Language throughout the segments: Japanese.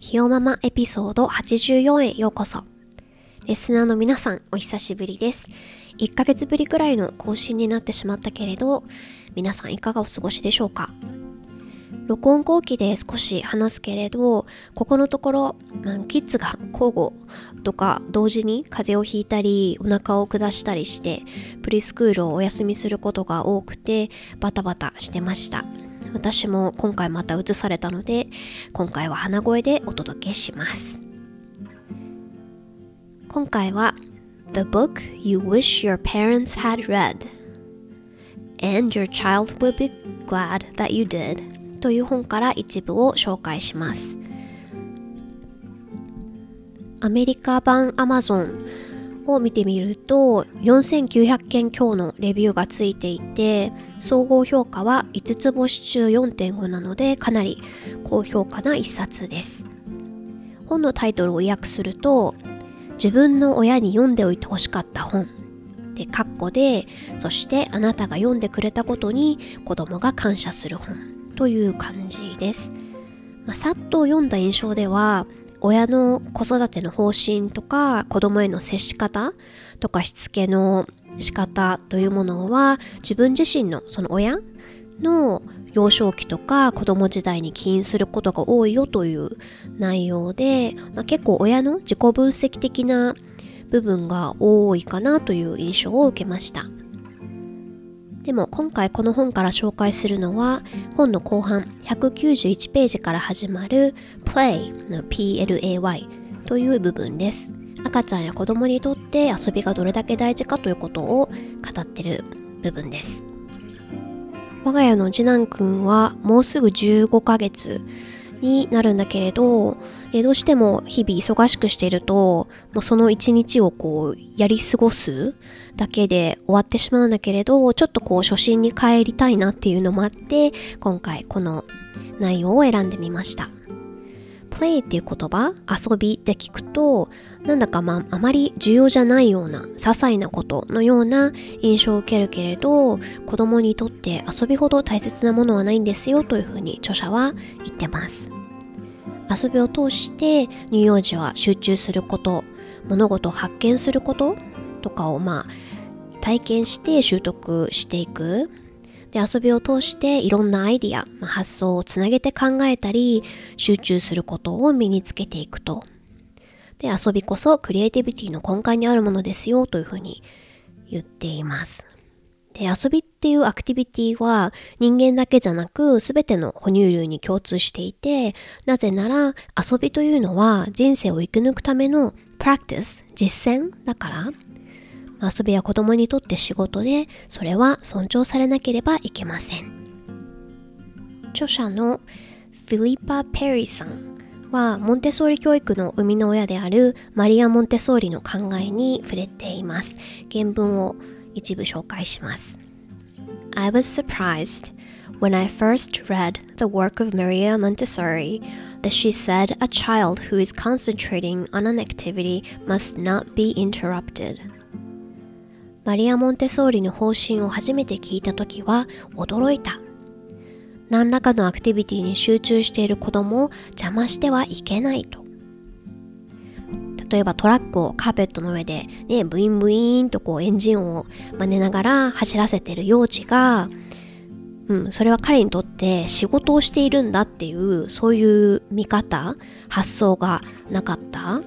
ひよママエピソード84へようこそ。リスナーの皆さん、お久しぶりです。1ヶ月ぶりくらいの更新になってしまったけれど、皆さんいかがお過ごしでしょうか。録音後期で少し話すけれど、ここのところキッズが交互とか同時に風邪をひいたりお腹を下したりして、プリスクールをお休みすることが多くてバタバタしてました。私も今回また移されたので、今回は鼻声でお届けします。今回は The Book You Wish Your Parents Had Read And Your Child Will Be Glad That You Did という本から一部を紹介します。アメリカ版 Amazon を見てみると4900件強のレビューがついていて、総合評価は5つ星中 4.5 なので、かなり高評価な一冊です。本のタイトルを訳すると、自分の親に読んでおいてほしかった本で、カッコで、そしてあなたが読んでくれたことに子供が感謝する本という感じです。さっと読んだ印象では、親の子育ての方針とか子供への接し方とかしつけの仕方というものは、自分自身のその親の幼少期とか子供時代に起因することが多いよという内容で、結構親の自己分析的な部分が多いかなという印象を受けました。でも今回この本から紹介するのは、本の後半191ページから始まる Play の PLAY という部分です。赤ちゃんや子供にとって遊びがどれだけ大事かということを語っている部分です。我が家の次男くんはもうすぐ15ヶ月になるんだけれど、どうしても日々忙しくしていると、もうその一日をこうやり過ごすだけで終わってしまうんだけれど、ちょっとこう初心に帰りたいなっていうのもあって、今回この内容を選んでみました。プレイっていう言葉、遊びって聞くとなんだかあまり重要じゃないような些細なことのような印象を受けるけれど、子供にとって遊びほど大切なものはないんですよというふうに著者は言ってます。遊びを通して乳幼児は集中すること、物事を発見することとかを体験して習得していく。で、遊びを通していろんなアイディア、発想をつなげて考えたり集中することを身につけていくと。で、遊びこそクリエイティビティの根幹にあるものですよというふうに言っています。で、遊びっていうアクティビティは人間だけじゃなく全ての哺乳類に共通していて、なぜなら遊びというのは人生を生き抜くためのプラクティス、実践だから、遊びは子供にとって仕事で、それは尊重されなければいけません。著者のフィリパ・ペリーさんはモンテソーリ教育の生みの親であるマリア・モンテソーリの考えに触れています。原文を一部紹介します。I was surprised when I first read the work of Maria Montessori that she said a child who is concentrating on an activity must not be interrupted。マリア・モンテソーリの方針を初めて聞いたときは驚いた。何らかのアクティビティに集中している子供を邪魔してはいけないと。例えばトラックをカーペットの上で、ブインブインとこうエンジンを真似ながら走らせている幼児が、それは彼にとって仕事をしているんだっていう、そういう見方、発想がなかった。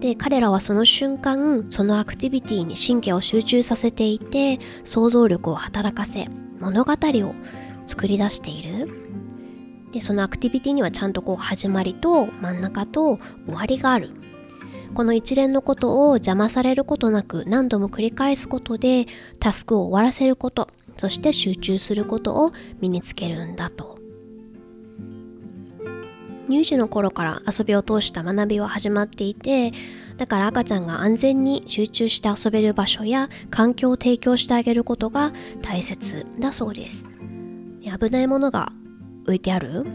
で、彼らはその瞬間、そのアクティビティに神経を集中させていて、想像力を働かせ物語を作り出している。で、そのアクティビティにはちゃんとこう始まりと真ん中と終わりがある。この一連のことを邪魔されることなく何度も繰り返すことでタスクを終わらせること、そして集中することを身につけるんだと。乳児の頃から遊びを通した学びは始まっていて、だから赤ちゃんが安全に集中して遊べる場所や環境を提供してあげることが大切だそうです。危ないものが浮いてある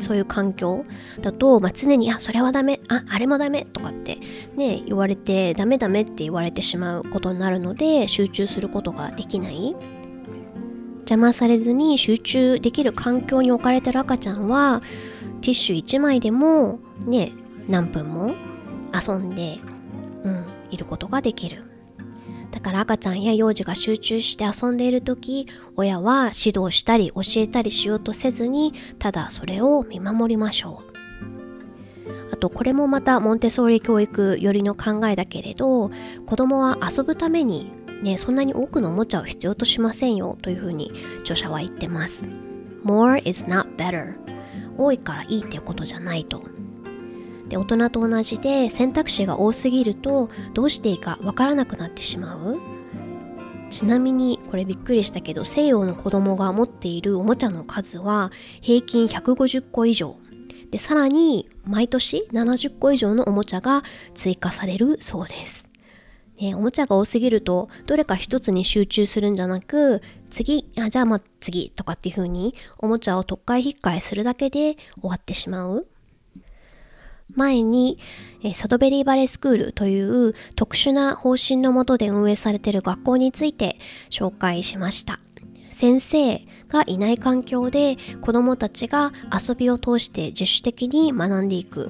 そういう環境だと、常にそれはダメ、あれもダメとかってね言われて、ダメって言われてしまうことになるので集中することができない。邪魔されずに集中できる環境に置かれてる赤ちゃんはティッシュ1枚でもね何分も遊んで、いることができる。だから赤ちゃんや幼児が集中して遊んでいるとき、親は指導したり教えたりしようとせずに、ただそれを見守りましょう。あとこれもまたモンテッソーリ教育寄りの考えだけれど、子供は遊ぶためにね、そんなに多くのおもちゃを必要としませんよというふうに著者は言ってます。More is not better。多いからいいっていうことじゃないと。で、大人と同じで選択肢が多すぎるとどうしていいかわからなくなってしまう。ちなみにこれびっくりしたけど、西洋の子供が持っているおもちゃの数は平均150個以上で、さらに毎年70個以上のおもちゃが追加されるそうです、おもちゃが多すぎるとどれか一つに集中するんじゃなく、次とかっていう風におもちゃを取っ換え引っ換えするだけで終わってしまう。前にサドベリーバレースクールという特殊な方針の下で運営されている学校について紹介しました。先生がいない環境で子どもたちが遊びを通して自主的に学んでいく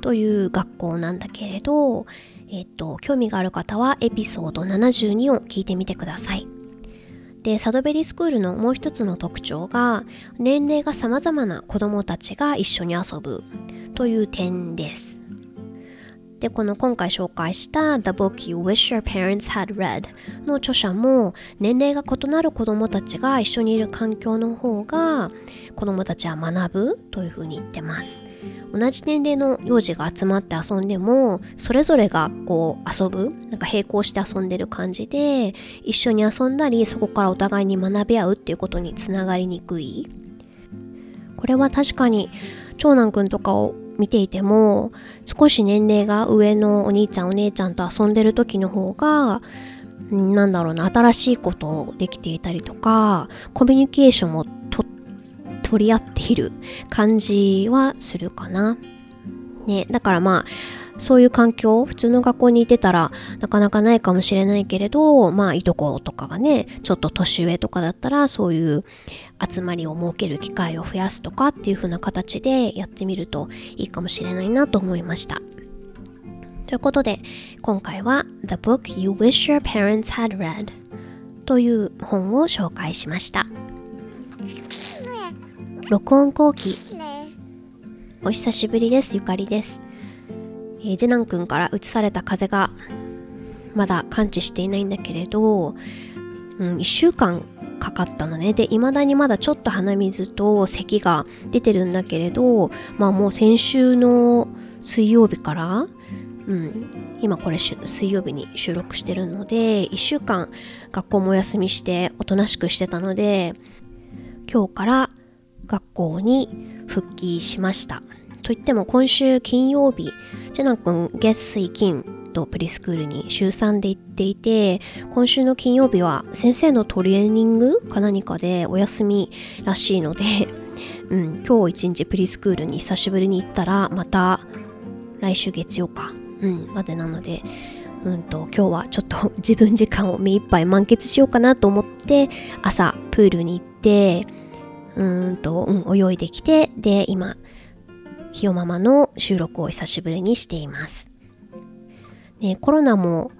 という学校なんだけれど、興味がある方はエピソード72を聞いてみてください。で、サドベリースクールのもう一つの特徴が年齢が様々な子どもたちが一緒に遊ぶという点です。で、この今回紹介した The Book You Wish Your Parents Had Read の著者も、年齢が異なる子どもたちが一緒にいる環境の方が子どもたちは学ぶというふうに言ってます。同じ年齢の幼児が集まって遊んでも、それぞれがこう遊ぶ、なんか並行して遊んでる感じで、一緒に遊んだりそこからお互いに学び合うっていうことにつながりにくい。これは確かに長男くんとかを見ていても、少し年齢が上のお兄ちゃんお姉ちゃんと遊んでる時の方が新しいことをできていたりとか、コミュニケーションを取り合っている感じはするかな、だからそういう環境、普通の学校にいてたらなかなかないかもしれないけれど、いとことかがねちょっと年上とかだったら、そういう集まりを設ける機会を増やすとかっていう風な形でやってみるといいかもしれないなと思いました。ということで今回は The Book You Wish Your Parents Had Read という本を紹介しました。録音後期お久しぶりです。ゆかりです。次男くんから移された風邪がまだ完治していないんだけれど、1週間かかったのね。で、未だにまだちょっと鼻水と咳が出てるんだけれど、もう先週の水曜日から、今これ水曜日に収録してるので、1週間学校もお休みしておとなしくしてたので、今日から学校に復帰しました。といっても今週金曜日、次男くん月水金とプリスクールに週3で行っていて、今週の金曜日は先生のトレーニングか何かでお休みらしいので、今日一日プリスクールに久しぶりに行ったら、また来週月曜か、までなので、今日はちょっと自分時間を目いっぱい満喫しようかなと思って、朝プールに行って泳いできて、で今ひよママの収録を久しぶりにしています、コロナも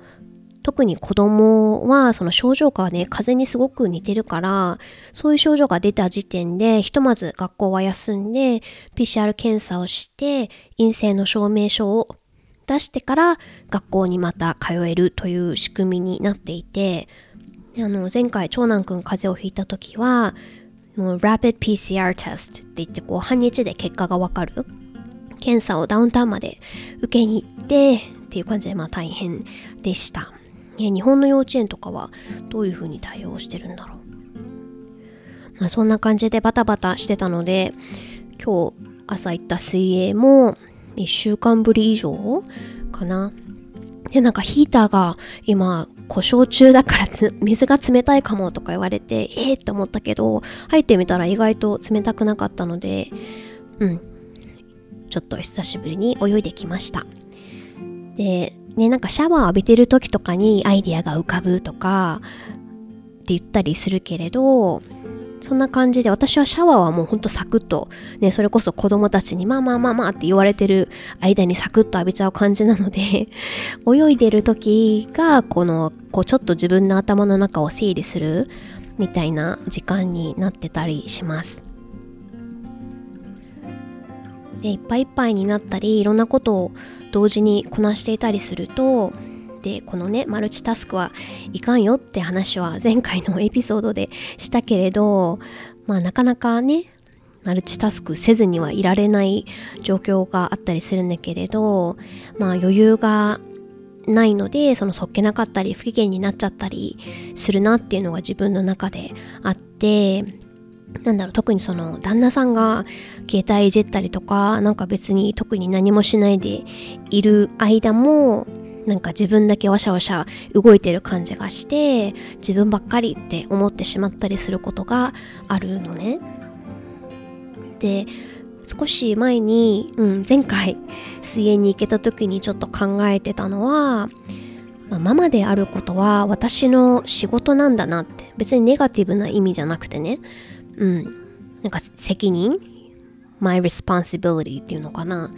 特に子供はその症状が風邪にすごく似てるから、そういう症状が出た時点でひとまず学校は休んで PCR 検査をして陰性の証明書を出してから学校にまた通えるという仕組みになっていて、前回長男くん風邪をひいた時はRapid PCR Test って言って、半日で結果がわかる検査をダウンタウンまで受けに行って、っていう感じで、まあ大変でした。日本の幼稚園とかはどういうふうに対応してるんだろう。まあ、そんな感じでバタバタしてたので、今日朝行った水泳も1週間ぶり以上かな。で、なんかヒーターが今故障中だから水が冷たいかもとか言われて、って思ったけど、入ってみたら意外と冷たくなかったので、ちょっと久しぶりに泳いできました。で、ね、なんかシャワー浴びてる時とかにアイディアが浮かぶとかって言ったりするけれど、そんな感じで私はシャワーはもうほんとサクッと、ね、それこそ子供たちにまあって言われてる間にサクッと浴びちゃう感じなので泳いでる時がこうちょっと自分の頭の中を整理するみたいな時間になってたりします。で、いっぱいいっぱいになったり、いろんなことを同時にこなしていたりすると、で、このね、マルチタスクはいかんよって話は前回のエピソードでしたけれど、まあなかなかね、マルチタスクせずにはいられない状況があったりするんだけれど、まあ余裕がないので、そっけなかったり不機嫌になっちゃったりするなっていうのが自分の中であって、特に旦那さんが携帯いじったりとか、なんか別に特に何もしないでいる間も、なんか自分だけわしゃわしゃ動いてる感じがして、自分ばっかりって思ってしまったりすることがあるのね。で、少し前に、前回水泳に行けた時にちょっと考えてたのは、ママであることは私の仕事なんだなって、別にネガティブな意味じゃなくてね、なんか責任、my responsibility っていうのかな。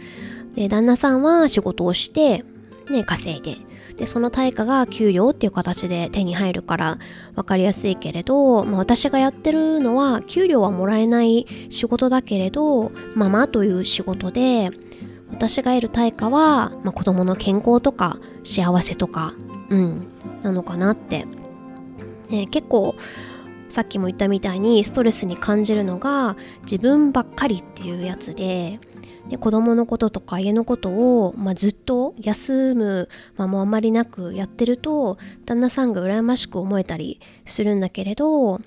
で、旦那さんは仕事をしてね、稼いで、でその対価が給料っていう形で手に入るから分かりやすいけれど、私がやってるのは給料はもらえない仕事だけれど、ママという仕事で私が得る対価は、子供の健康とか幸せとか、なのかなって、ね、結構さっきも言ったみたいにストレスに感じるのが自分ばっかりっていうやつで、子供のこととか家のことを、ずっと休む間もあまりなくやってると、旦那さんが羨ましく思えたりするんだけれど、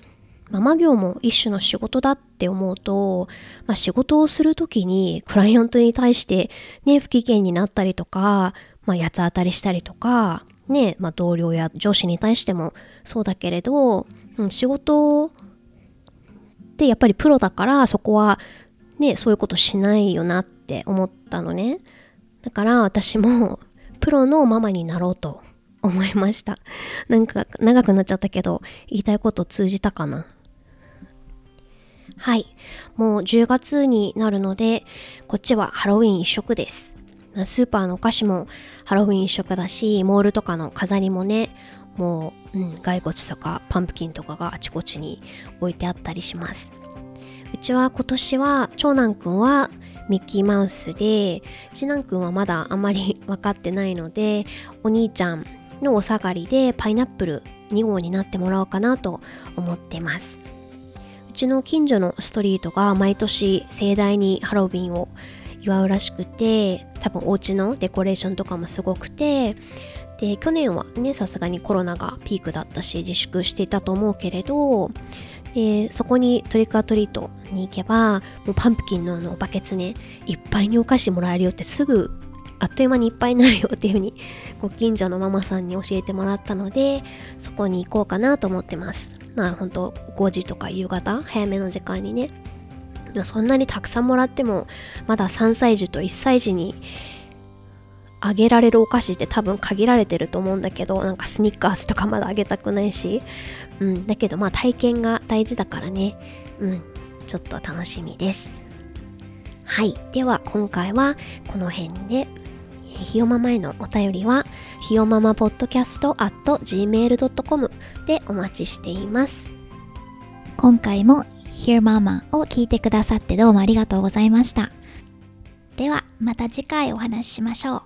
ママ業も一種の仕事だって思うと、仕事をするときにクライアントに対して、ね、不機嫌になったりとか、八つ当たりしたりとか、ね、同僚や上司に対してもそうだけれど、仕事ってやっぱりプロだから、そこはね、そういうことしないよなって思ったのね。だから私もプロのママになろうと思いました。なんか長くなっちゃったけど、言いたいこと通じたかな。はい、もう10月になるので、こっちはハロウィン一色です。スーパーのお菓子もハロウィン一色だし、モールとかの飾りもね、もう、骸骨とかパンプキンとかがあちこちに置いてあったりします。うちは今年は長男くんはミッキーマウスで、次男くんはまだあまり分かってないので、お兄ちゃんのお下がりでパイナップル2号になってもらおうかなと思ってます。うちの近所のストリートが毎年盛大にハロウィンを祝うらしくて、多分お家のデコレーションとかもすごくて、で去年はね、さすがにコロナがピークだったし自粛していたと思うけれど、そこにトリックアトリートに行けば、もうパンプキンのバケツね、いっぱいにお菓子もらえるよって、すぐあっという間にいっぱいになるよっていうふうにご近所のママさんに教えてもらったので、そこに行こうかなと思ってます。ほんと5時とか夕方早めの時間にね。そんなにたくさんもらっても、まだ3歳児と1歳児にあげられるお菓子って多分限られてると思うんだけど、なんかスニッカーズとかまだあげたくないし、だけど体験が大事だからね、ちょっと楽しみです。はい、では今回はこの辺で。ひよママへのお便りはひよママポッドキャスト @gmail.com でお待ちしています。今回も Here Mama を聞いてくださってどうもありがとうございました。ではまた次回お話ししましょう。